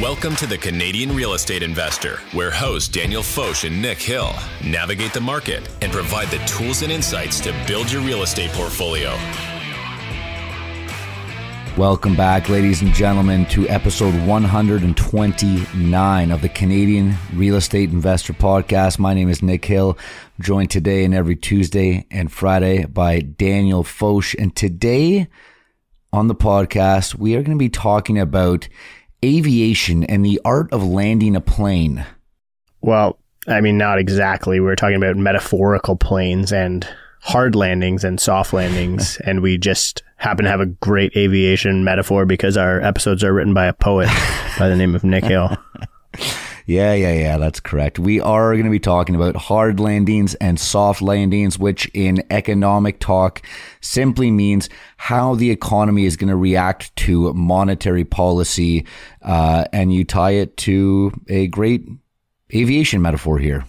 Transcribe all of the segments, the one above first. Welcome to the Canadian Real Estate Investor, where hosts Daniel Foch and Nick Hill navigate the market and provide the tools and insights to build your real estate portfolio. Welcome back, ladies and gentlemen, to episode 129 of the Canadian Real Estate Investor Podcast. My name is Nick Hill, joined today and every Tuesday and Friday by Daniel Foch. And today on the podcast, we are going to be talking about aviation and the art of landing a plane. Well, I mean, not exactly. We're talking about metaphorical planes and hard landings and soft landings. And we just happen to have a great aviation metaphor because our episodes are written by a poet by the name of Nick Hill. Yeah. That's correct. We are going to be talking about hard landings and soft landings, which in economic talk simply means how the economy is going to react to monetary policy. And you tie it to a great aviation metaphor here.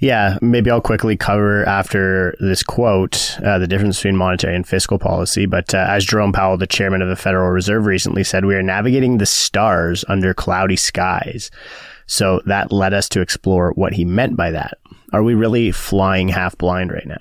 Yeah, maybe I'll quickly cover after this quote the difference between monetary and fiscal policy. But as Jerome Powell, the chairman of the Federal Reserve, recently said, we are navigating the stars under cloudy skies. So that led us to explore what he meant by that. Are we really flying half blind right now?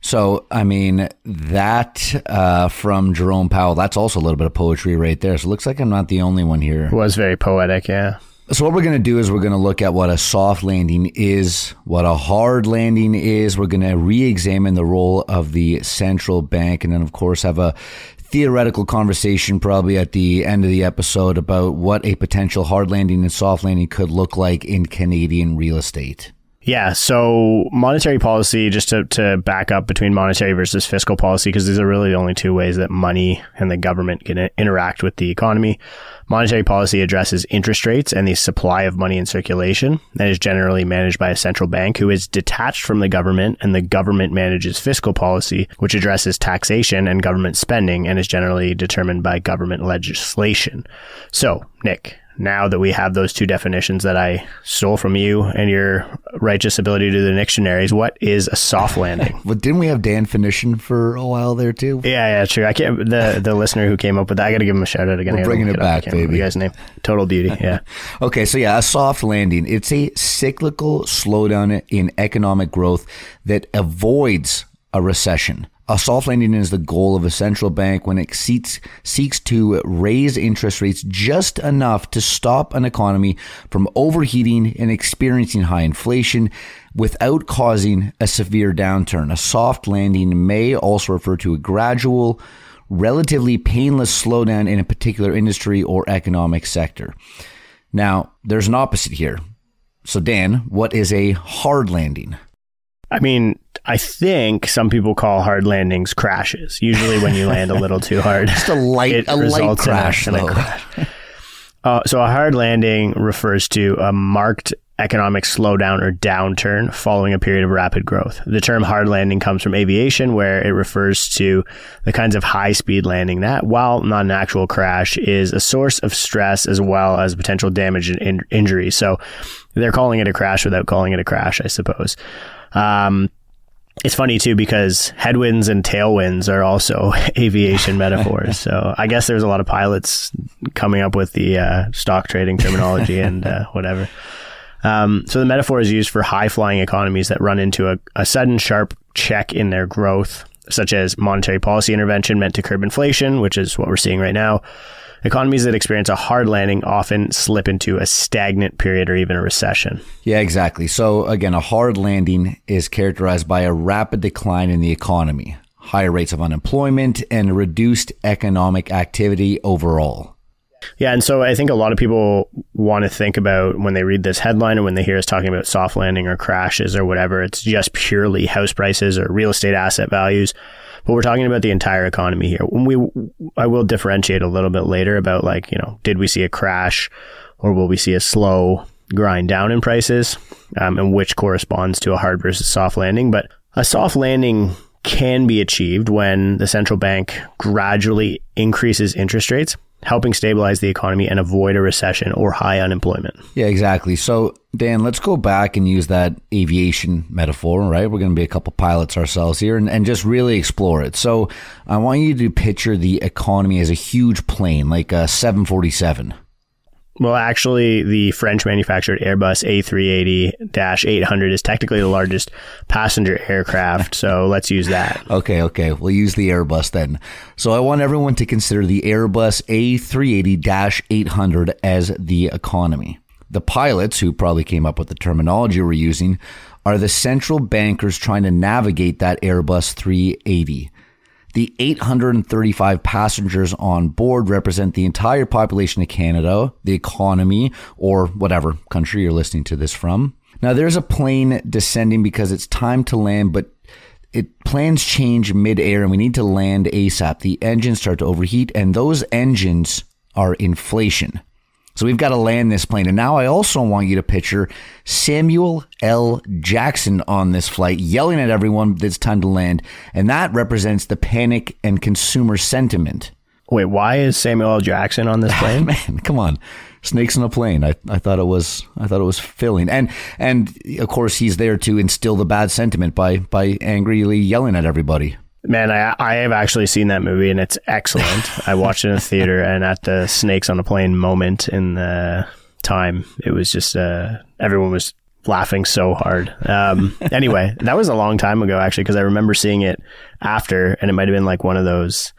So, I mean, that from Jerome Powell, that's also a little bit of poetry right there. So it looks like I'm not the only one here. It was very poetic, yeah. So what we're going to do is we're going to look at what a soft landing is, what a hard landing is. We're going to re-examine the role of the central bank and then, of course, have a theoretical conversation probably at the end of the episode about what a potential hard landing and soft landing could look like in Canadian real estate. Yeah. So monetary policy, just to back up between monetary versus fiscal policy, because these are really the only two ways that money and the government can interact with the economy. Monetary policy addresses interest rates and the supply of money in circulation and is generally managed by a central bank who is detached from the government, and the government manages fiscal policy, which addresses taxation and government spending and is generally determined by government legislation. So, Nick, now that we have those two definitions that I stole from you and your righteous ability to the dictionaries, what is a soft landing? Well, didn't we have Dan Finition for a while there too? Yeah, true. I can't. The listener who came up with that, I got to give him a shout out again. We're bringing it back, baby. You guys' name, Total Beauty. Yeah. Okay, so yeah, a soft landing. It's a cyclical slowdown in economic growth that avoids a recession. A soft landing is the goal of a central bank when it seeks to raise interest rates just enough to stop an economy from overheating and experiencing high inflation without causing a severe downturn. A soft landing may also refer to a gradual, relatively painless slowdown in a particular industry or economic sector. Now, there's an opposite here. So, Dan, what is a hard landing? I mean, I think some people call hard landings crashes. Usually when you land a little too hard, just a light crash. So a hard landing refers to a marked economic slowdown or downturn following a period of rapid growth. The term hard landing comes from aviation, where it refers to the kinds of high-speed landing that, while not an actual crash, is a source of stress as well as potential damage and injury. So they're calling it a crash without calling it a crash, I suppose. It's funny too, because headwinds and tailwinds are also aviation metaphors. So I guess there's a lot of pilots coming up with the stock trading terminology and whatever. So the metaphor is used for high flying economies that run into a sudden sharp check in their growth, such as monetary policy intervention meant to curb inflation, which is what we're seeing right now. Economies that experience a hard landing often slip into a stagnant period or even a recession. Yeah, exactly. So again, a hard landing is characterized by a rapid decline in the economy, higher rates of unemployment, and reduced economic activity overall. Yeah, and so I think a lot of people want to think about, when they read this headline or when they hear us talking about soft landing or crashes or whatever, it's just purely house prices or real estate asset values. But we're talking about the entire economy here. I will differentiate a little bit later about, like, you know, did we see a crash or will we see a slow grind down in prices, and which corresponds to a hard versus soft landing. But a soft landing can be achieved when the central bank gradually increases interest rates, helping stabilize the economy and avoid a recession or high unemployment. Yeah, exactly. So, Dan, let's go back and use that aviation metaphor, right? We're going to be a couple pilots ourselves here and just really explore it. So I want you to picture the economy as a huge plane, like a 747. Well, actually, the French-manufactured Airbus A380-800 is technically the largest passenger aircraft, so let's use that. Okay. We'll use the Airbus then. So I want everyone to consider the Airbus A380-800 as the economy. The pilots, who probably came up with the terminology we're using, are the central bankers trying to navigate that Airbus 380. The 835 passengers on board represent the entire population of Canada, the economy, or whatever country you're listening to this from. Now, there's a plane descending because it's time to land, but plans change mid-air and we need to land ASAP. The engines start to overheat, and those engines are inflation. So we've got to land this plane. And now I also want you to picture Samuel L. Jackson on this flight, yelling at everyone that it's time to land. And that represents the panic and consumer sentiment. Wait, why is Samuel L. Jackson on this plane? Man, come on. Snakes on a Plane. I thought it was filling. And of course, he's there to instill the bad sentiment by angrily yelling at everybody. Man, I have actually seen that movie, and it's excellent. I watched it in the theater, and at the Snakes on a Plane moment in the time, it was just everyone was laughing so hard. Anyway, that was a long time ago, actually, because I remember seeing it after, and it might have been like one of those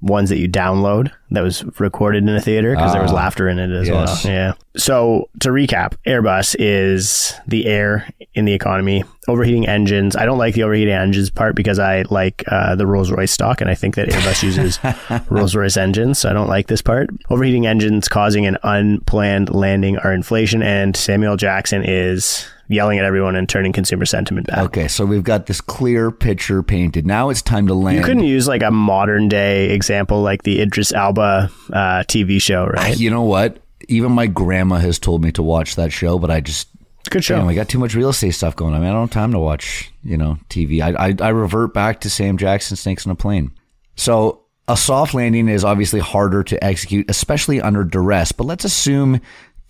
ones that you download that was recorded in a theater because there was laughter in it as well. Yeah. So to recap, Airbus is the air in the economy, overheating engines. I don't like the overheating engines part because I like the Rolls Royce stock, and I think that Airbus uses Rolls Royce engines. So I don't like this part. Overheating engines causing an unplanned landing are inflation, and Samuel Jackson is yelling at everyone and turning consumer sentiment back. Okay, so we've got this clear picture painted. Now it's time to land. You couldn't use like a modern day example like the Idris Alba TV show, right? You know what? Even my grandma has told me to watch that show, but I just... Good show. I got too much real estate stuff going on. I don't have time to watch, TV. I revert back to Sam Jackson, Snakes on a Plane. So a soft landing is obviously harder to execute, especially under duress. But let's assume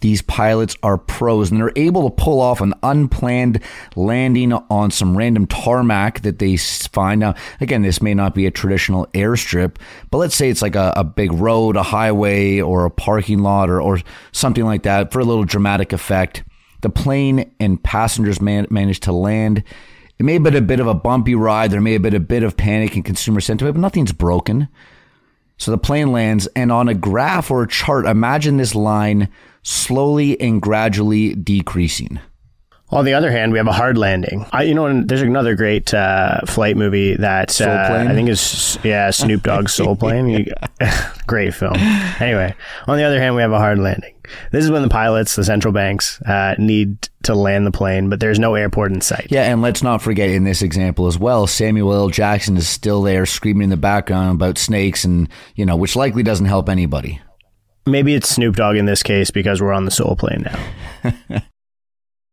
these pilots are pros and they're able to pull off an unplanned landing on some random tarmac that they find. Now, again, this may not be a traditional airstrip, but let's say it's like a big road, a highway, or a parking lot, or something like that for a little dramatic effect. The plane and passengers managed to land. It may have been a bit of a bumpy ride. There may have been a bit of panic and consumer sentiment, but nothing's broken. So the plane lands, and on a graph or a chart, imagine this line slowly and gradually decreasing. On the other hand, we have a hard landing. There's another great flight movie that I think is Snoop Dogg's Soul Plane. Great film. Anyway, on the other hand, we have a hard landing. This is when the pilots, the central banks, need to land the plane, but there's no airport in sight. Yeah, and let's not forget in this example as well, Samuel L. Jackson is still there screaming in the background about snakes and, which likely doesn't help anybody. Maybe it's Snoop Dogg in this case because we're on the Soul Plane now.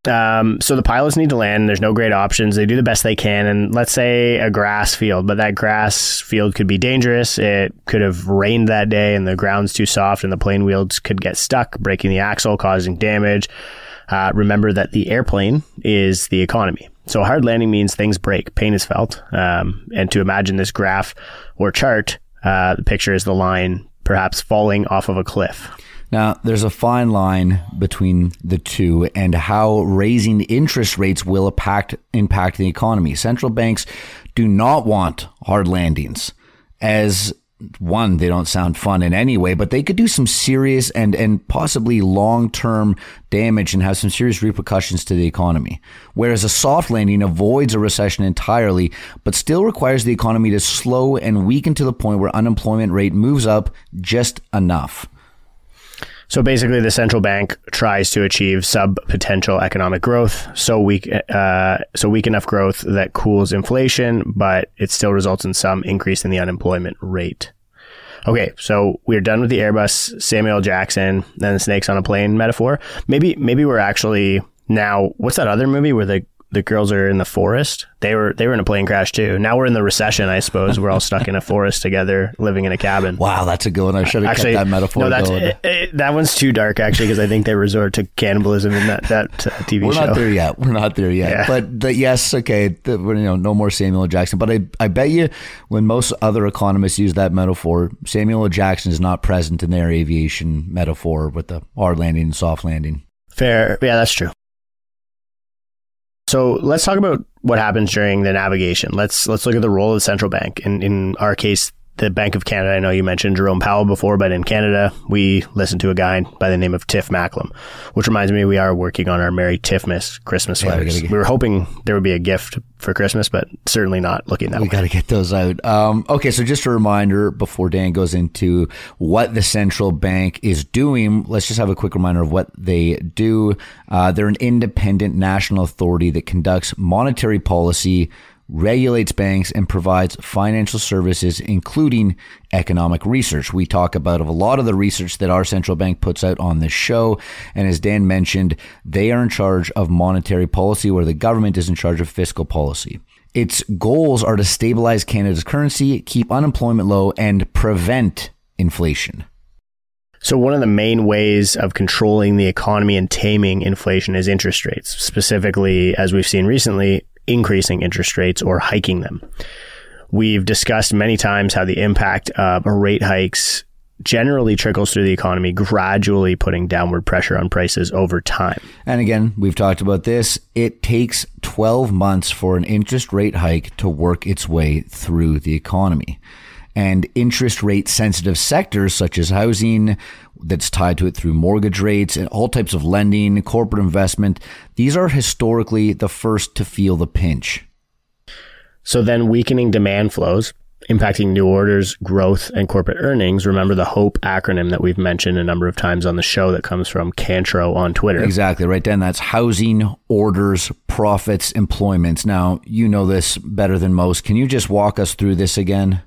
So the pilots need to land. There's no great options. They do the best they can. And let's say a grass field, but that grass field could be dangerous. It could have rained that day and the ground's too soft and the plane wheels could get stuck, breaking the axle, causing damage. Remember that the airplane is the economy. So hard landing means things break. Pain is felt. And to imagine this graph or chart, the picture is the line perhaps falling off of a cliff. Now, there's a fine line between the two and how raising interest rates will impact the economy. Central banks do not want hard landings as, one, they don't sound fun in any way, but they could do some serious and possibly long-term damage and have some serious repercussions to the economy. Whereas a soft landing avoids a recession entirely, but still requires the economy to slow and weaken to the point where unemployment rate moves up just enough. So basically, the central bank tries to achieve sub-potential economic growth, so weak enough growth that cools inflation, but it still results in some increase in the unemployment rate. Okay, so we're done with the Airbus, Samuel Jackson, and the Snakes on a Plane metaphor. Maybe we're actually now. What's that other movie where the the girls are in the forest. They were in a plane crash too. Now we're in the recession, I suppose. We're all stuck in a forest together, living in a cabin. Wow, that's a good one. I should have kept that metaphor going. That one's too dark, actually, because I think they resort to cannibalism in that TV show. We're not there yet. Yeah. But no more Samuel L. Jackson. But I bet you when most other economists use that metaphor, Samuel L. Jackson is not present in their aviation metaphor with the hard landing and soft landing. Fair. Yeah, that's true. So let's talk about what happens during the navigation. Let's look at the role of the central bank. In our case, the Bank of Canada. I know you mentioned Jerome Powell before, but in Canada, we listen to a guy by the name of Tiff Macklem, which reminds me we are working on our Merry Tiffmas Christmas letters. We were hoping there would be a gift for Christmas, but certainly not looking that way. We got to get those out. Okay, so just a reminder before Dan goes into what the central bank is doing, let's just have a quick reminder of what they do. They're an independent national authority that conducts monetary policy, regulates banks, and provides financial services, including economic research. We talk about a lot of the research that our central bank puts out on this show. And as Dan mentioned, they are in charge of monetary policy, where the government is in charge of fiscal policy. Its goals are to stabilize Canada's currency, keep unemployment low, and prevent inflation. So one of the main ways of controlling the economy and taming inflation is interest rates, specifically, as we've seen recently, increasing interest rates or hiking them. We've discussed many times how the impact of rate hikes generally trickles through the economy, gradually putting downward pressure on prices over time. And again, we've talked about this. It takes 12 months for an interest rate hike to work its way through the economy. And interest rate sensitive sectors such as housing, that's tied to it through mortgage rates, and all types of lending, corporate investment, these are historically the first to feel the pinch. So then weakening demand flows, impacting new orders, growth, and corporate earnings. Remember the HOPE acronym that we've mentioned a number of times on the show that comes from Cantro on Twitter. Exactly. Right, Dan. That's housing, orders, profits, employments. Now, you know this better than most. Can you just walk us through this again?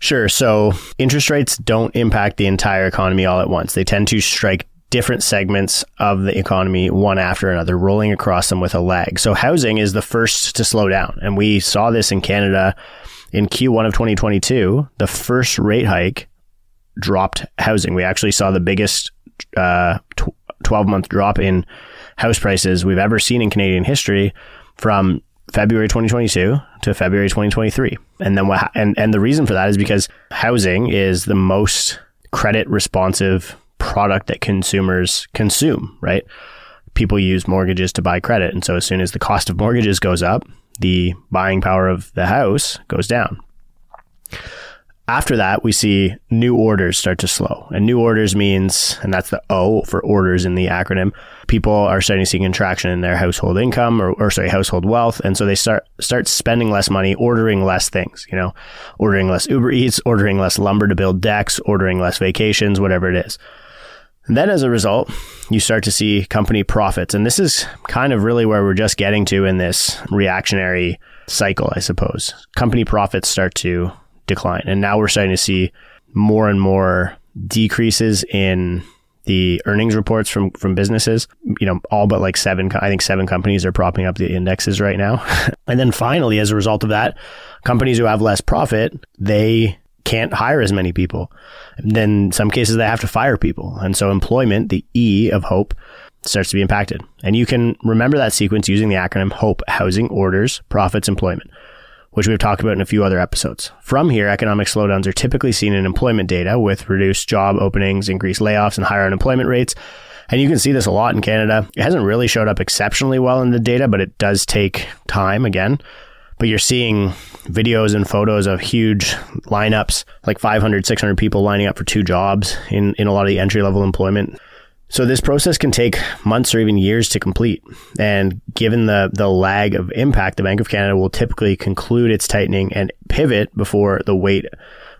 Sure. So interest rates don't impact the entire economy all at once. They tend to strike different segments of the economy one after another, rolling across them with a lag. So housing is the first to slow down. And we saw this in Canada in Q1 of 2022. The first rate hike dropped housing. We actually saw the biggest 12-month drop in house prices we've ever seen in Canadian history from February 2022 to February 2023. And then and the reason for that is because housing is the most credit responsive product that consumers consume, right? People use mortgages to buy credit. And so as soon as the cost of mortgages goes up, the buying power of the house goes down. After that, we see new orders start to slow. And new orders means, and that's the O for orders in the acronym, people are starting to see contraction in their household income or household wealth. And so they start spending less money, ordering less things, ordering less Uber Eats, ordering less lumber to build decks, ordering less vacations, whatever it is. And then as a result, you start to see company profits. And this is kind of really where we're just getting to in this reactionary cycle, I suppose. Company profits start to decline. And now we're starting to see more and more decreases in the earnings reports from businesses. All but like seven companies are propping up the indexes right now. And then finally, as a result of that, companies who have less profit, they can't hire as many people. And then in some cases, they have to fire people. And so employment, the E of HOPE, starts to be impacted. And you can remember that sequence using the acronym HOPE: housing, orders, profits, employment, which we've talked about in a few other episodes. From here, economic slowdowns are typically seen in employment data with reduced job openings, increased layoffs, and higher unemployment rates. And you can see this a lot in Canada. It hasn't really showed up exceptionally well in the data, but it does take time again. But you're seeing videos and photos of huge lineups, like 500, 600 people lining up for two jobs in a lot of the entry-level employment. So this process can take months or even years to complete. And given the lag of impact, the Bank of Canada will typically conclude its tightening and pivot before the weight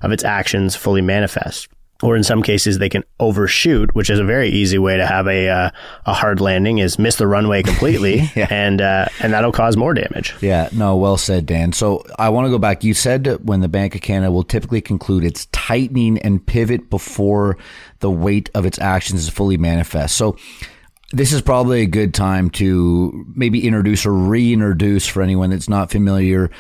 of its actions fully manifests. Or in some cases, they can overshoot, which is a very easy way to have a hard landing, is miss the runway completely. Yeah. And that'll cause more damage. Yeah, no, well said, Dan. So I want to go back. You said when the Bank of Canada will typically conclude its tightening and pivot before the weight of its actions is fully manifest. So This is probably a good time to maybe introduce or reintroduce, for anyone that's not familiar,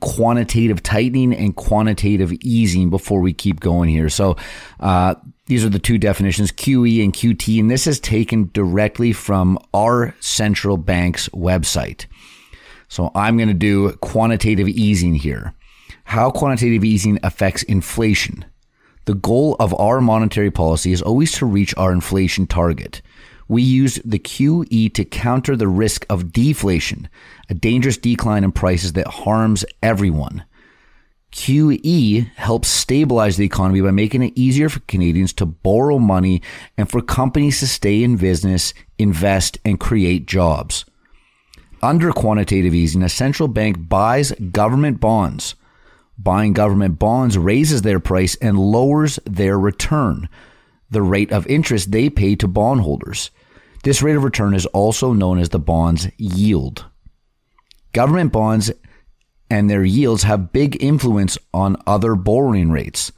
quantitative tightening and quantitative easing before we keep going here. So these are the two definitions, QE and QT, and this is taken directly from our central bank's website. So I'm going to do quantitative easing here. How quantitative easing affects inflation. The goal of our monetary policy is always to reach our inflation target. We use the QE to counter the risk of deflation, a dangerous decline in prices that harms everyone. QE helps stabilize the economy by making it easier for Canadians to borrow money and for companies to stay in business, invest, and create jobs. Under quantitative easing, a central bank buys government bonds. Buying government bonds raises their price and lowers their return, the rate of interest they pay to bondholders. This rate of return is also known as the bond's yield. Government bonds and their yields have big influence on other borrowing rates.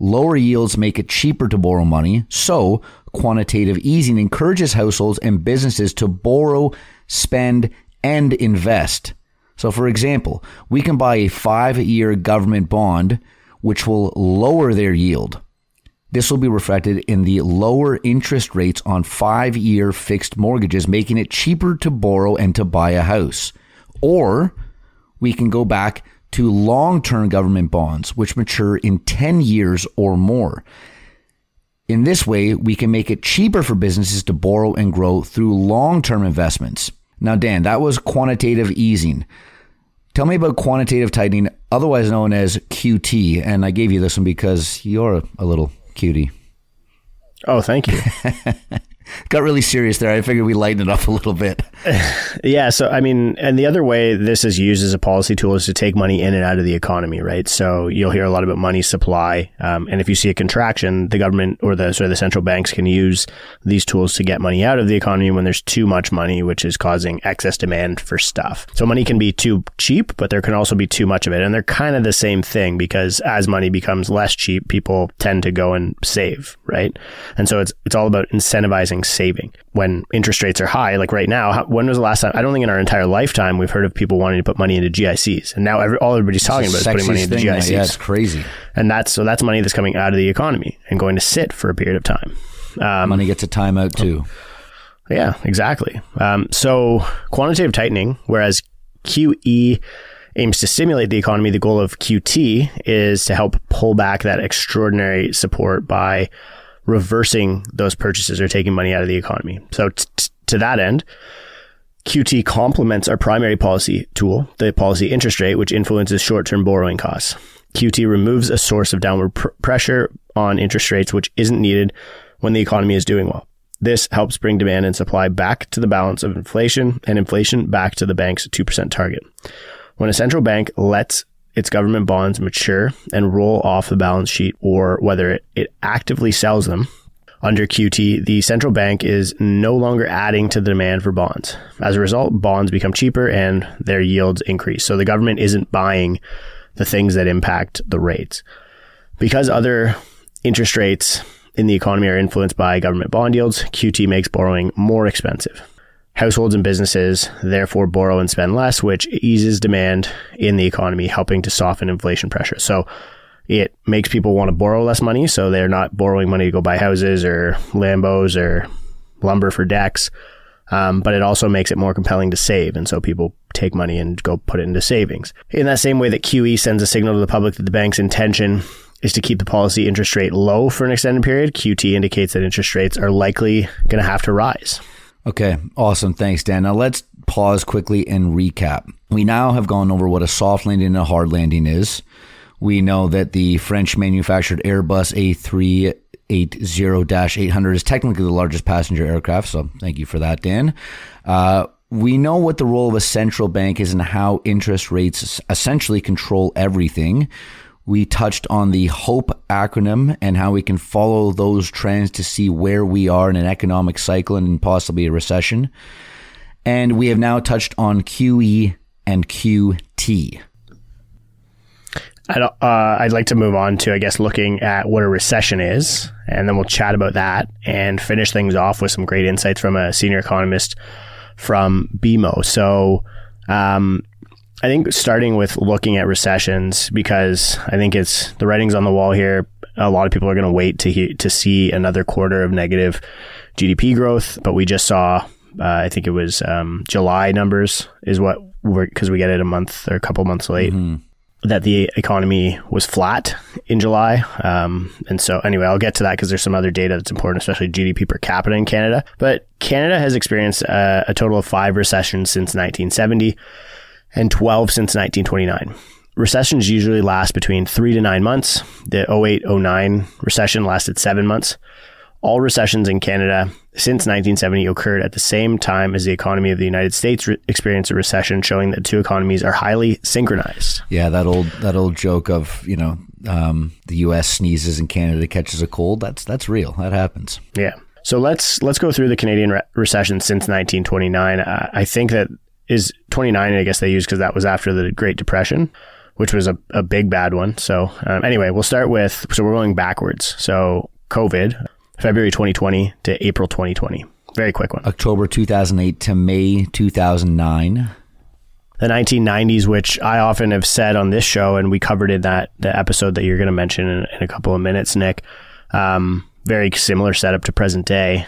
Lower yields make it cheaper to borrow money, so quantitative easing encourages households and businesses to borrow, spend, and invest. So, for example, we can buy a 5-year government bond, which will lower their yield. This will be reflected in the lower interest rates on 5-year fixed mortgages, making it cheaper to borrow and to buy a house. Or we can go back to long-term government bonds, which mature in 10 years or more. In this way, we can make it cheaper for businesses to borrow and grow through long-term investments. Now, Dan, that was quantitative easing. Tell me about quantitative tightening, otherwise known as QT. And I gave you this one because you're a little cutie. Oh, thank you. Got really serious there. I figured we lightened it up a little bit. Yeah. So, I mean, and the other way this is used as a policy tool is to take money in and out of the economy, right? So you'll hear a lot about money supply. And if you see a contraction, the government or the central banks can use these tools to get money out of the economy when there's too much money, which is causing excess demand for stuff. So money can be too cheap, but there can also be too much of it. And they're kind of the same thing, because as money becomes less cheap, people tend to go and save, right? And so it's all about incentivizing saving. When interest rates are high, like right now, when was the last time? I don't think in our entire lifetime we've heard of people wanting to put money into GICs. And now everybody's talking about is putting money into GICs. Yeah, it's crazy. And that's money that's coming out of the economy and going to sit for a period of time. Money gets a timeout too. Yeah, exactly. So quantitative tightening, whereas QE aims to stimulate the economy, the goal of QT is to help pull back that extraordinary support by reversing those purchases or taking money out of the economy. So to that end, QT complements our primary policy tool, the policy interest rate, which influences short-term borrowing costs. QT removes a source of downward pressure on interest rates, which isn't needed when the economy is doing well. This helps bring demand and supply back to the balance of inflation, and inflation back to the bank's 2% target. When a central bank lets its government bonds mature and roll off the balance sheet, or whether it actively sells them, under QT, the central bank is no longer adding to the demand for bonds. As a result, bonds become cheaper and their yields increase. So the government isn't buying the things that impact the rates. Because other interest rates in the economy are influenced by government bond yields, QT makes borrowing more expensive. Households and businesses therefore borrow and spend less, which eases demand in the economy, helping to soften inflation pressure. So it makes people want to borrow less money, so they're not borrowing money to go buy houses or Lambos or lumber for decks. But it also makes it more compelling to save, and so people take money and go put it into savings. In that same way that QE sends a signal to the public that the bank's intention is to keep the policy interest rate low for an extended period, QT indicates that interest rates are likely going to have to rise. Okay, awesome. Thanks, Dan. Now let's pause quickly and recap. We now have gone over what a soft landing and a hard landing is. We know that the French manufactured Airbus A380-800 is technically the largest passenger aircraft, so thank you for that, Dan. We know what the role of a central bank is and how interest rates essentially control everything. We touched on the HOPE acronym and how we can follow those trends to see where we are in an economic cycle and possibly a recession. And we have now touched on QE and QT. I'd like to move on to, I guess, looking at what a recession is, and then we'll chat about that and finish things off with some great insights from a senior economist from BMO. So I think starting with looking at recessions, because I think it's the writing's on the wall here. A lot of people are going to wait to see another quarter of negative GDP growth, but we just saw, I think it was July numbers is what, because we get it a month or a couple months late. Mm-hmm. That the economy was flat in July. And so anyway, I'll get to that because there's some other data that's important, especially GDP per capita in Canada. But Canada has experienced a total of 5 recessions since 1970 and 12 since 1929. Recessions usually last between 3 to 9 months. The 08-09 recession lasted 7 months. All recessions in Canada since 1970 occurred at the same time as the economy of the United States experienced a recession, showing that 2 economies are highly synchronized. Yeah, that old joke of, you know, the U.S. sneezes and Canada catches a cold. That's real. That happens. Yeah. So let's go through the Canadian recession since 1929. I think that is 29. I guess they used because that was after the Great Depression, which was a big bad one. So anyway, we'll start with. So we're going backwards. So COVID. February 2020 to April 2020. Very quick one. October 2008 to May 2009. The 1990s, which I often have said on this show, and we covered in the episode that you're going to mention in a couple of minutes, Nick. Very similar setup to present day.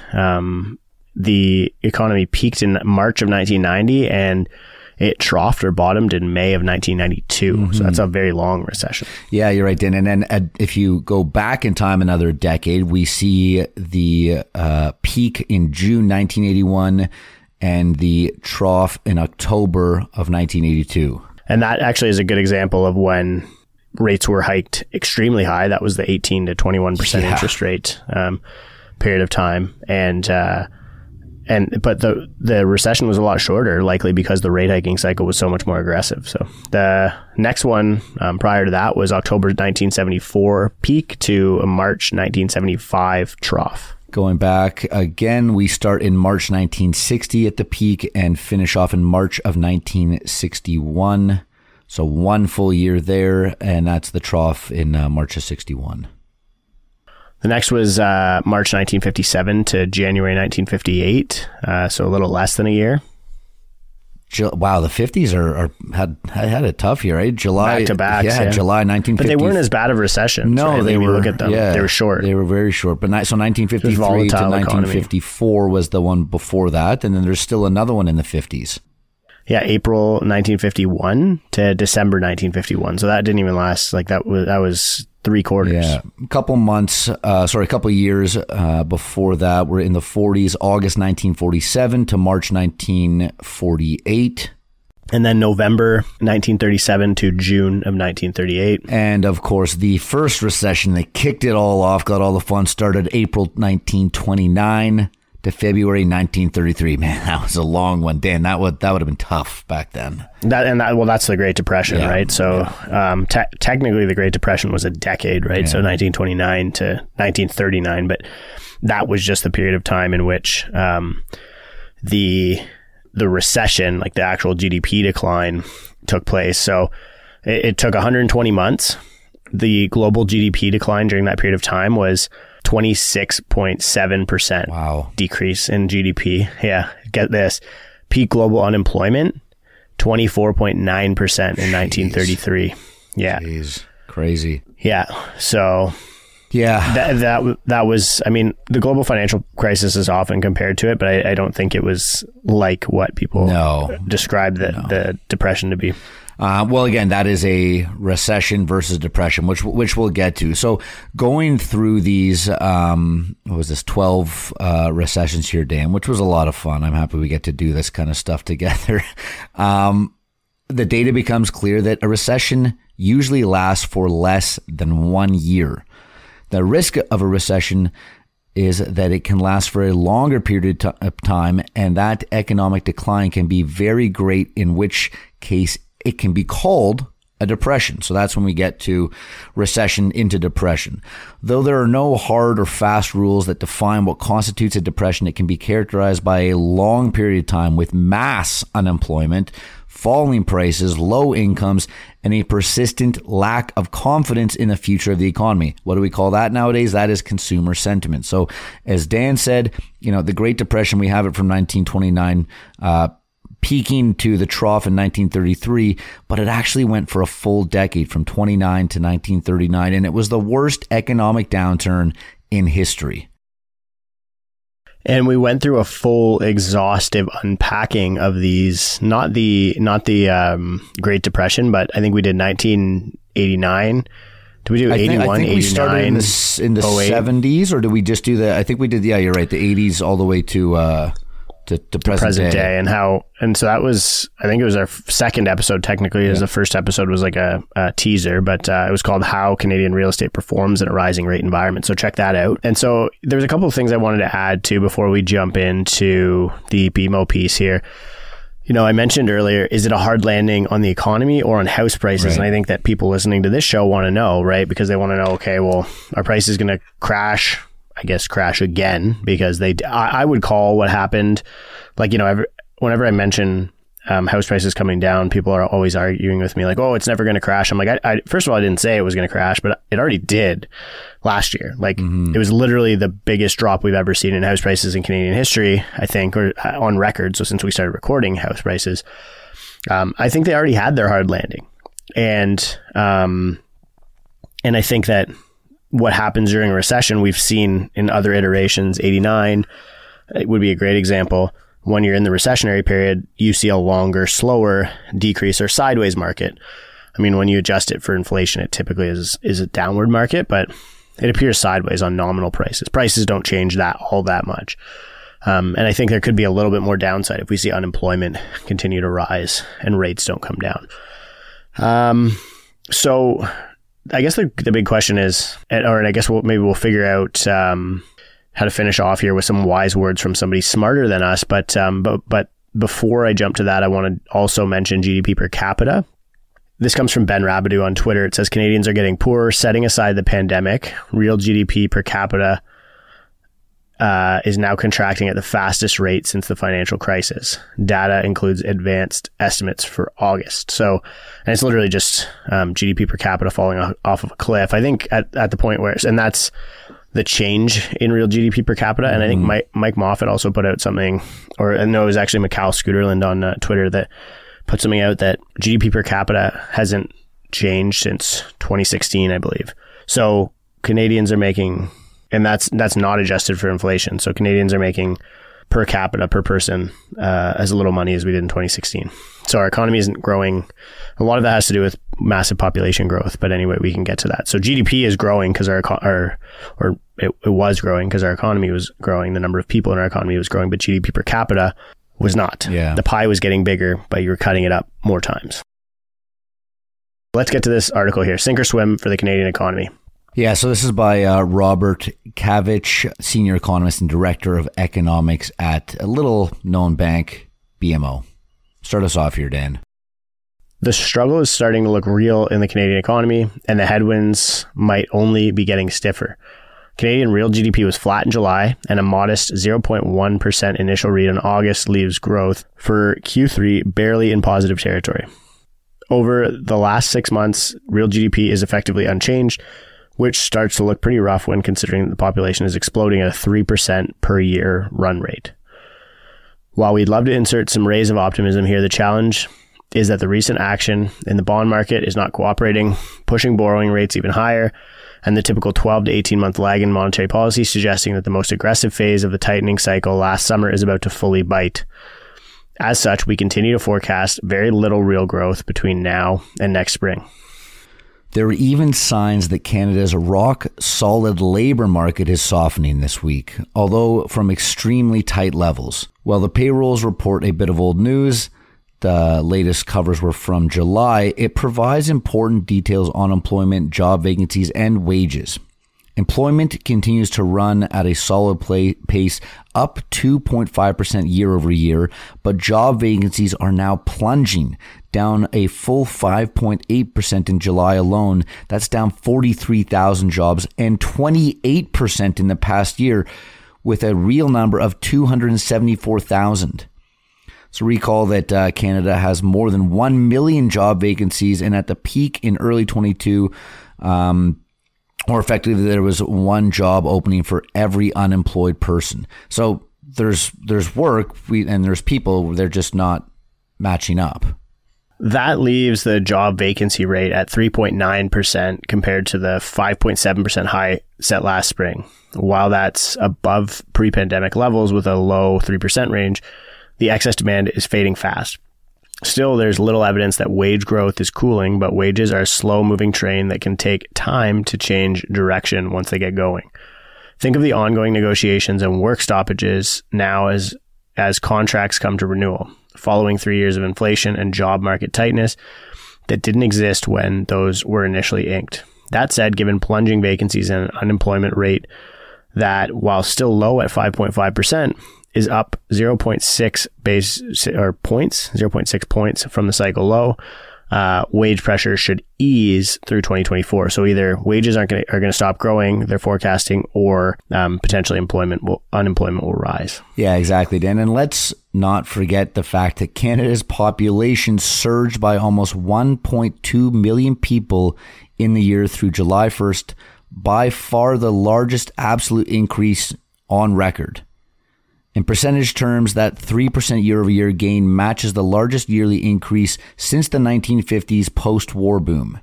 The economy peaked in March of 1990 and it troughed or bottomed in May of 1992. Mm-hmm. So that's a very long recession. Yeah, you're right, Dan. And then if you go back in time another decade, we see the peak in June 1981 and the trough in October of 1982. And that actually is a good example of when rates were hiked extremely high. That was the 18 to 21% interest rate period of time. But the recession was a lot shorter, likely because the rate hiking cycle was so much more aggressive. So the next one prior to that was October 1974 peak to a March 1975 trough. Going back again, we start in March 1960 at the peak and finish off in March of 1961. So one full year there, and that's the trough in March of 61. The next was March 1957 to January 1958, so a little less than a year. Wow, the 50s had a tough year, right? July back to back, yeah. July 1950, but they weren't as bad of a recession. No, right? They were. Look at them; they were short. They were very short. But so 1953 to 1954 was the one before that, and then there's still another one in the 50s. Yeah, April 1951 to December 1951. So that didn't even last. Like that was 3 quarters. Yeah, a couple months. A couple years before that, we're in the 40s. August 1947 to March 1948, and then November 1937 to June of 1938. And of course, the first recession that kicked it all off, got all the fun started, April 1929 to February 1933. Man, that was a long one, Dan. That would have been tough back then. That's the Great Depression, yeah, right? So yeah. Technically, the Great Depression was a decade, right? Yeah. So 1929 to 1939, but that was just the period of time in which the recession, like the actual GDP decline, took place. So it took 120 months. The global GDP decline during that period of time was 26.7%. Wow. Decrease in GDP. Yeah. Get this. Peak global unemployment, 24.9% in 1933. Yeah. Jeez. Crazy. Yeah. So yeah, that was, I mean, the global financial crisis is often compared to it, but I don't think it was like what people describe the depression to be. Well, again, that is a recession versus depression, which we'll get to. So going through these, 12 recessions here, Dan, which was a lot of fun. I'm happy we get to do this kind of stuff together. The data becomes clear that a recession usually lasts for less than 1 year. The risk of a recession is that it can last for a longer period of time, and that economic decline can be very great, in which case it can be called a depression. So that's when we get to recession into depression. Though there are no hard or fast rules that define what constitutes a depression, it can be characterized by a long period of time with mass unemployment, falling prices, low incomes, and a persistent lack of confidence in the future of the economy. What do we call that nowadays? That is consumer sentiment. So as Dan said, you know, the Great Depression, we have it from 1929, peaking to the trough in 1933, but it actually went for a full decade from 29 to 1939, and it was the worst economic downturn in history. And we went through a full, exhaustive unpacking of these, not the Great Depression, but I think we did 1989. Did we do 81, 89, 08? I think we started in the 70s, or did we just do the, I think we did, yeah, you're right, the 80s all the way to present day. And so that was, I think it was our second episode technically, as the first episode was like a teaser, but it was called How Canadian Real Estate Performs in a Rising Rate Environment. So check that out. And so there's a couple of things I wanted to add to before we jump into the BMO piece here. You know, I mentioned earlier, is it a hard landing on the economy or on house prices? Right. And I think that people listening to this show want to know, right? Because they want to know, okay, well, our price is going to crash, I guess, crash again, because I would call what happened, like, you know, whenever I mention house prices coming down, people are always arguing with me like, oh, it's never going to crash. I'm like, first of all, I didn't say it was going to crash, but it already did last year. Like It was literally the biggest drop we've ever seen in house prices in Canadian history, I think, or on record. So since we started recording house prices, I think they already had their hard landing. And I think that what happens during a recession, we've seen in other iterations, 89, it would be a great example. When you're in the recessionary period, you see a longer, slower decrease or sideways market. I mean, when you adjust it for inflation, it typically is a downward market, but it appears sideways on nominal prices. Prices don't change all that much. And I think there could be a little bit more downside if we see unemployment continue to rise and rates don't come down. So I guess the big question is, or I guess maybe we'll figure out how to finish off here with some wise words from somebody smarter than us. But before I jump to that, I want to also mention GDP per capita. This comes from Ben Rabidoux on Twitter. It says, Canadians are getting poorer, setting aside the pandemic. Real GDP per capita is now contracting at the fastest rate since the financial crisis. Data includes advanced estimates for August. So, and it's literally just GDP per capita falling off of a cliff. I think at the point where, and that's the change in real GDP per capita. And I think Mike Moffitt also put out something, or I know it was actually Mikhail Skuderland on Twitter that put something out that GDP per capita hasn't changed since 2016, I believe. So Canadians are making, and that's not adjusted for inflation. So Canadians are making per capita, per person, as little money as we did in 2016. So our economy isn't growing. A lot of that has to do with massive population growth. But anyway, we can get to that. So GDP is growing because it was growing because our economy was growing. The number of people in our economy was growing, but GDP per capita was not. Yeah. The pie was getting bigger, but you were cutting it up more times. Let's get to this article here. Sink or swim for the Canadian economy. Yeah, so this is by Robert Kavcic, senior economist and director of economics at a little-known bank, BMO. Start us off here, Dan. The struggle is starting to look real in the Canadian economy, and the headwinds might only be getting stiffer. Canadian real GDP was flat in July, and a modest 0.1% initial read in August leaves growth for Q3 barely in positive territory. Over the last 6 months, real GDP is effectively unchanged, which starts to look pretty rough when considering that the population is exploding at a 3% per year run rate. While we'd love to insert some rays of optimism here, the challenge is that the recent action in the bond market is not cooperating, pushing borrowing rates even higher, and the typical 12 to 18-month lag in monetary policy suggesting that the most aggressive phase of the tightening cycle last summer is about to fully bite. As such, we continue to forecast very little real growth between now and next spring. There are even signs that Canada's rock-solid labor market is softening this week, although from extremely tight levels. While the payrolls report a bit of old news, the latest covers were from July, it provides important details on employment, job vacancies, and wages. Employment continues to run at a solid pace, up 2.5% year over year, but job vacancies are now plunging, down a full 5.8% in July alone. That's down 43,000 jobs and 28% in the past year, with a real number of 274,000. So recall that Canada has more than 1 million job vacancies, and at the peak in early 22, or effectively there was one job opening for every unemployed person. So there's work and there's people, they're just not matching up. That leaves the job vacancy rate at 3.9% compared to the 5.7% high set last spring. While that's above pre-pandemic levels with a low 3% range, the excess demand is fading fast. Still, there's little evidence that wage growth is cooling, but wages are a slow-moving train that can take time to change direction once they get going. Think of the ongoing negotiations and work stoppages now as contracts come to renewal, following 3 years of inflation and job market tightness that didn't exist when those were initially inked. That said, given plunging vacancies and an unemployment rate that, while still low at 5.5%, is up 0.6 points from the cycle low, wage pressure should ease through 2024. So either wages are going to stop growing, they're forecasting, or potentially unemployment will rise. Yeah, exactly, Dan. And let's not forget the fact that Canada's population surged by almost 1.2 million people in the year through July 1st, by far the largest absolute increase on record. In percentage terms, that 3% year-over-year gain matches the largest yearly increase since the 1950s post-war boom.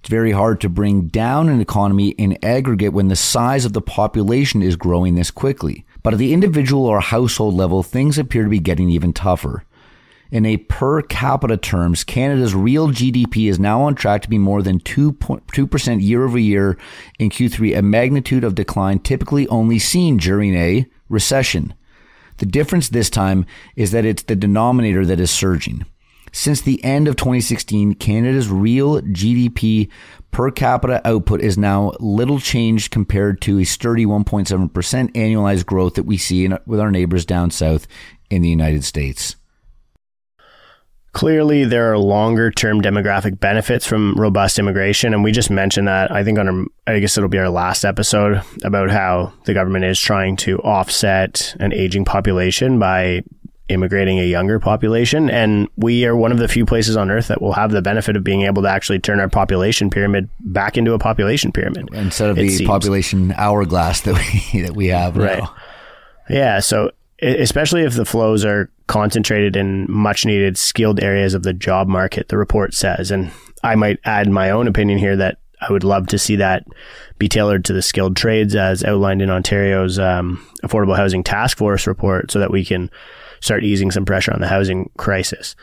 It's very hard to bring down an economy in aggregate when the size of the population is growing this quickly. But at the individual or household level, things appear to be getting even tougher. In a per capita terms, Canada's real GDP is now on track to be more than 2% year over year in Q3, a magnitude of decline typically only seen during a recession. The difference this time is that it's the denominator that is surging. Since the end of 2016, Canada's real GDP per capita output is now little changed compared to a sturdy 1.7% annualized growth that we see with our neighbors down south in the United States. Clearly, there are longer-term demographic benefits from robust immigration, and we just mentioned that, I think, I guess it'll be our last episode, about how the government is trying to offset an aging population by immigrating a younger population, and we are one of the few places on Earth that will have the benefit of being able to actually turn our population pyramid back into a population pyramid. Instead of the population hourglass that we have right now. Yeah, so especially if the flows are concentrated in much-needed skilled areas of the job market, the report says. And I might add my own opinion here that I would love to see that be tailored to the skilled trades as outlined in Ontario's Affordable Housing Task Force report, so that we can start easing some pressure on the housing crisis.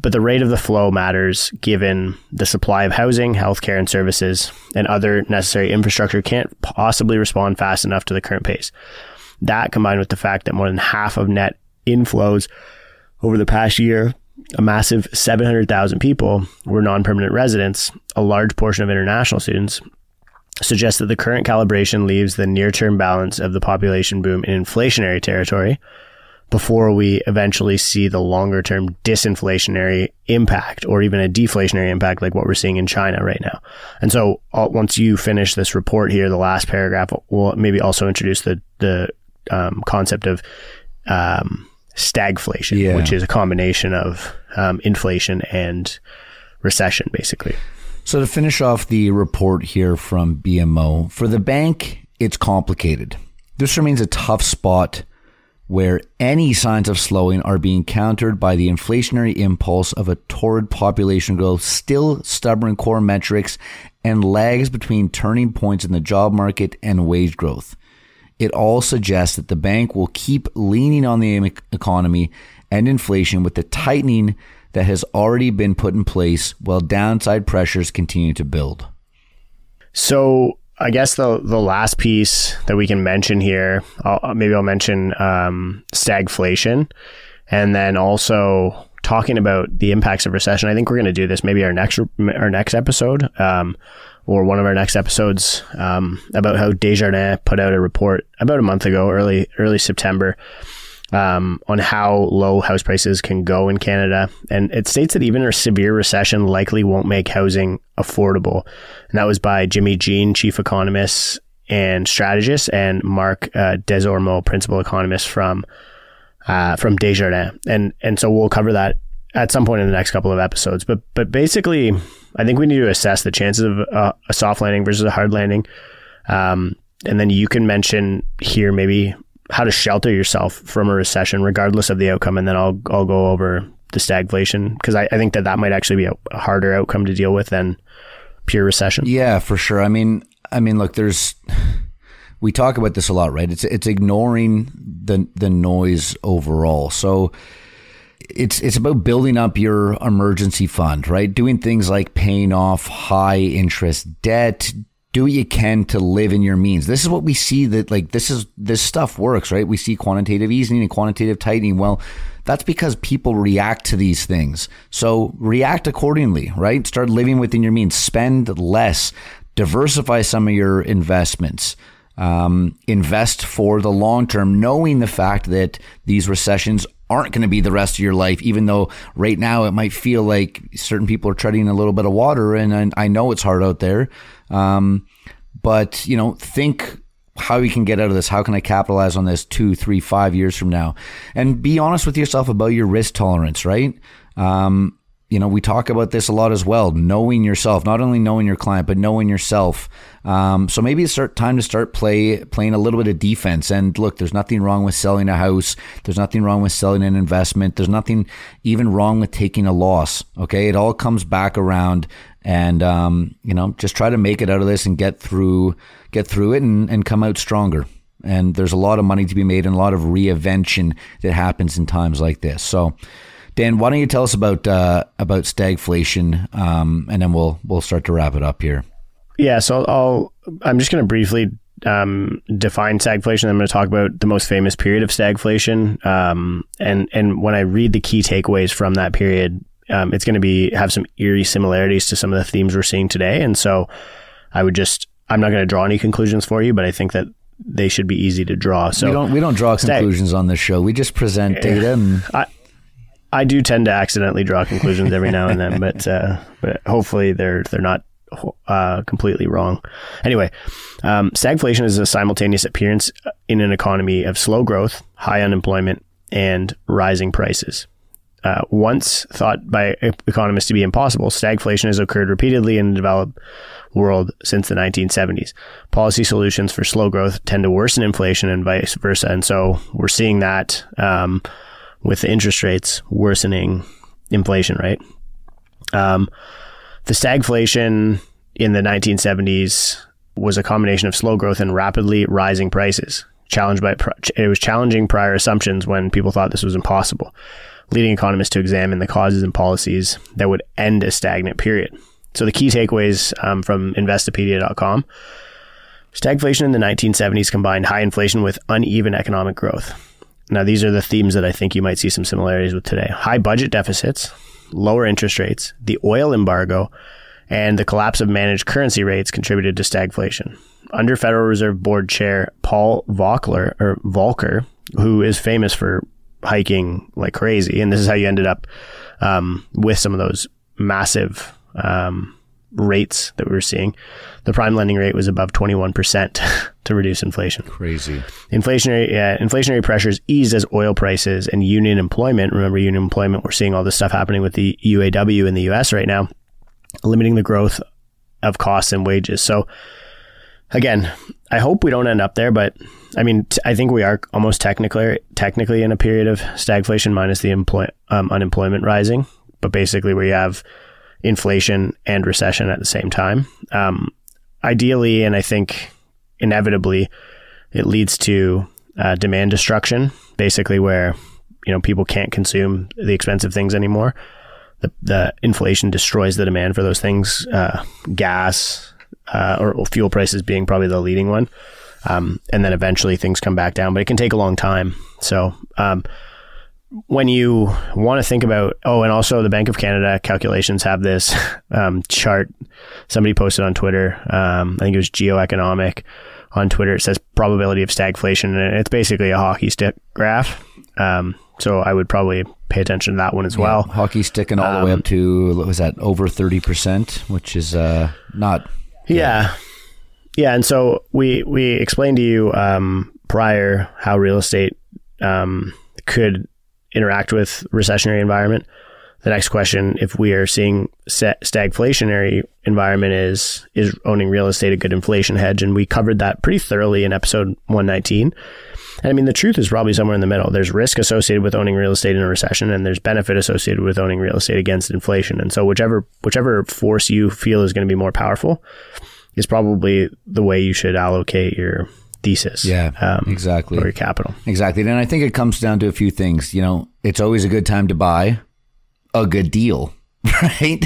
But the rate of the flow matters, given the supply of housing, healthcare, and services, and other necessary infrastructure can't possibly respond fast enough to the current pace. That, combined with the fact that more than half of net inflows over the past year, a massive 700,000 people, were non-permanent residents, a large portion of international students, suggests that the current calibration leaves the near-term balance of the population boom in inflationary territory before we eventually see the longer-term disinflationary impact, or even a deflationary impact like what we're seeing in China right now. And so once you finish this report here, the last paragraph will maybe also introduce the concept of stagflation, yeah, which is a combination of inflation and recession, basically. So to finish off the report here from BMO, for the bank, it's complicated. This remains a tough spot where any signs of slowing are being countered by the inflationary impulse of a torrid population growth, still stubborn core metrics, and lags between turning points in the job market and wage growth. It all suggests that the bank will keep leaning on the economy and inflation with the tightening that has already been put in place, while downside pressures continue to build. So I guess the last piece that we can mention here, I'll mention stagflation, and then also talking about the impacts of recession. I think we're going to do this maybe our next episode. or one of our next episodes about how Desjardins put out a report about a month ago, early September, on how low house prices can go in Canada. And it states that even a severe recession likely won't make housing affordable. And that was by Jimmy Jean, chief economist and strategist, and Marc Desormeaux, principal economist from Desjardins. And so we'll cover that at some point in the next couple of episodes. But basically, I think we need to assess the chances of a soft landing versus a hard landing. And then you can mention here maybe how to shelter yourself from a recession, regardless of the outcome. And then I'll go over the stagflation, because I think that might actually be a harder outcome to deal with than pure recession. Yeah, for sure. I mean, look, we talk about this a lot, right? It's ignoring the noise overall. So it's about building up your emergency fund, right? Doing things like paying off high interest debt. Do what you can to live in your means. This is what we see, that this stuff works, right? We see quantitative easing and quantitative tightening. Well, that's because people react to these things. So react accordingly, right? Start living within your means. Spend less. Diversify some of your investments. Invest for the long term, knowing the fact that these recessions aren't going to be the rest of your life, even though right now it might feel like certain people are treading a little bit of water, and I know it's hard out there. But, you know, think how you can get out of this. How can I capitalize on this 2, 3, 5 years from now? And be honest with yourself about your risk tolerance, right? You know, we talk about this a lot as well, knowing yourself, not only knowing your client, but knowing yourself. So maybe it's time to start playing a little bit of defense. And look, there's nothing wrong with selling a house. There's nothing wrong with selling an investment. There's nothing even wrong with taking a loss. Okay, it all comes back around. And, you know, just try to make it out of this and get through it and come out stronger. And there's a lot of money to be made and a lot of reinvention that happens in times like this. So, Dan, why don't you tell us about stagflation, and then we'll start to wrap it up here. Yeah, so I'm just going to briefly define stagflation. I'm going to talk about the most famous period of stagflation, and when I read the key takeaways from that period, it's going to have some eerie similarities to some of the themes we're seeing today. And so I'm not going to draw any conclusions for you, but I think that they should be easy to draw. So we don't draw conclusions on this show. We just present data. And I do tend to accidentally draw conclusions every now and then, but hopefully they're not completely wrong. Anyway, stagflation is a simultaneous appearance in an economy of slow growth, high unemployment, and rising prices. Once thought by economists to be impossible, stagflation has occurred repeatedly in the developed world since the 1970s. Policy solutions for slow growth tend to worsen inflation and vice versa. And so we're seeing that with the interest rates worsening inflation, right? The stagflation in the 1970s was a combination of slow growth and rapidly rising prices. It was challenging prior assumptions when people thought this was impossible, leading economists to examine the causes and policies that would end a stagnant period. So the key takeaways from Investopedia.com. Stagflation in the 1970s combined high inflation with uneven economic growth. Now, these are the themes that I think you might see some similarities with today. High budget deficits, lower interest rates, the oil embargo, and the collapse of managed currency rates contributed to stagflation. Under Federal Reserve Board Chair Paul Volcker, who is famous for hiking like crazy, and this is how you ended up with some of those massive rates that we were seeing. The prime lending rate was above 21% to reduce inflation. Crazy. Inflationary pressures eased as oil prices and union employment. Remember union employment, we're seeing all this stuff happening with the UAW in the US right now, limiting the growth of costs and wages. So again, I hope we don't end up there, but I mean, I think we are almost technically in a period of stagflation minus the unemployment rising, but basically we have inflation and recession at the same time. Ideally, and I think inevitably, it leads to demand destruction, basically where, you know, people can't consume the expensive things anymore. The inflation destroys the demand for those things, gas, or fuel prices being probably the leading one. And then eventually things come back down, but it can take a long time. So when you want to think about, oh, and also the Bank of Canada calculations have this chart somebody posted on Twitter. I think it was Geoeconomic on Twitter. It says probability of stagflation, and it's basically a hockey stick graph. So I would probably pay attention to that one as well. Hockey sticking all the way up to, what was that, over 30%, which is not... Yeah. And so we explained to you prior how real estate could interact with recessionary environment. The next question, if we are seeing stagflationary environment, is owning real estate a good inflation hedge? And we covered that pretty thoroughly in episode 119. And I mean, the truth is probably somewhere in the middle. There's risk associated with owning real estate in a recession, and there's benefit associated with owning real estate against inflation. And so whichever force you feel is going to be more powerful is probably the way you should allocate your thesis. Yeah, exactly. Or your capital. Exactly. And I think it comes down to a few things. You know, it's always a good time to buy a good deal, right?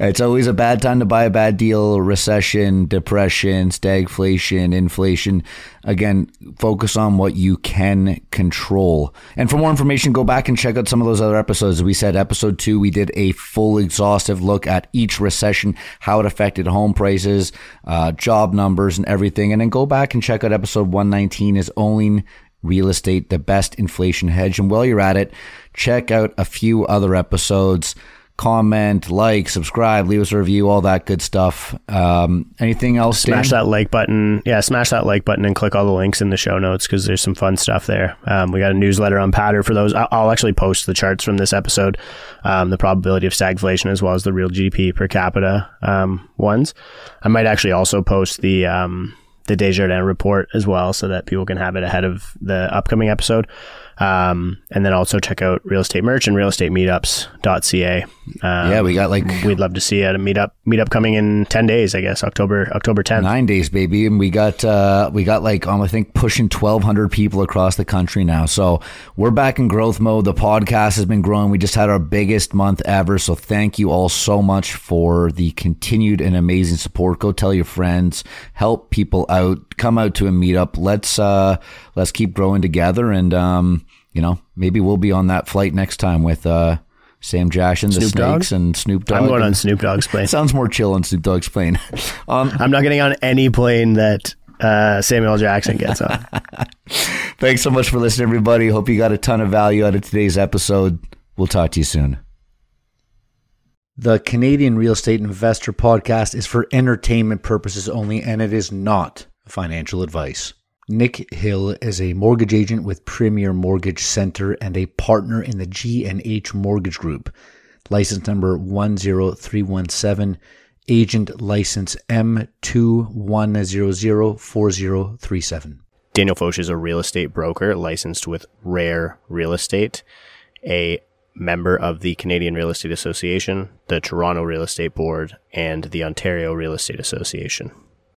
It's always a bad time to buy a bad deal. Recession, depression, stagflation, inflation. Again, focus on what you can control. And for more information, go back and check out some of those other episodes. We said episode 2, we did a full exhaustive look at each recession, how it affected home prices, job numbers, and everything. And then go back and check out episode 119, is owning real estate the best inflation hedge? And while you're at it, check out a few other episodes. Comment, like, subscribe, leave us a review, all that good stuff. Anything else, Dan? Smash that like button. Yeah, smash that like button and click all the links in the show notes, because there's some fun stuff there. We got a newsletter on Patter for those. I'll actually post the charts from this episode, the probability of stagflation as well as the real GDP per capita ones. I might actually also post the Desjardins report as well, so that people can have it ahead of the upcoming episode. And then also check out Real Estate Merch and realestatemeetups.ca. Yeah, we got we'd love to see you at a meetup coming in 10 days, I guess, October 10th. 9 days, baby. And we got I think pushing 1,200 people across the country now. So we're back in growth mode. The podcast has been growing. We just had our biggest month ever. So thank you all so much for the continued and amazing support. Go tell your friends, help people out, come out to a meetup. Let's keep growing together. And, maybe we'll be on that flight next time with Sam Jackson, the Snakes, and Snoop Dogg. I'm going on Snoop Dogg's plane. Sounds more chill on Snoop Dogg's plane. I'm not getting on any plane that Samuel L. Jackson gets on. Thanks so much for listening, everybody. Hope you got a ton of value out of today's episode. We'll talk to you soon. The Canadian Real Estate Investor Podcast is for entertainment purposes only, and it is not financial advice. Nick Hill is a mortgage agent with Premier Mortgage Center and a partner in the G&H Mortgage Group. License number 10317, agent license M21004037. Daniel Foch is a real estate broker licensed with Rare Real Estate, a member of the Canadian Real Estate Association, the Toronto Real Estate Board, and the Ontario Real Estate Association.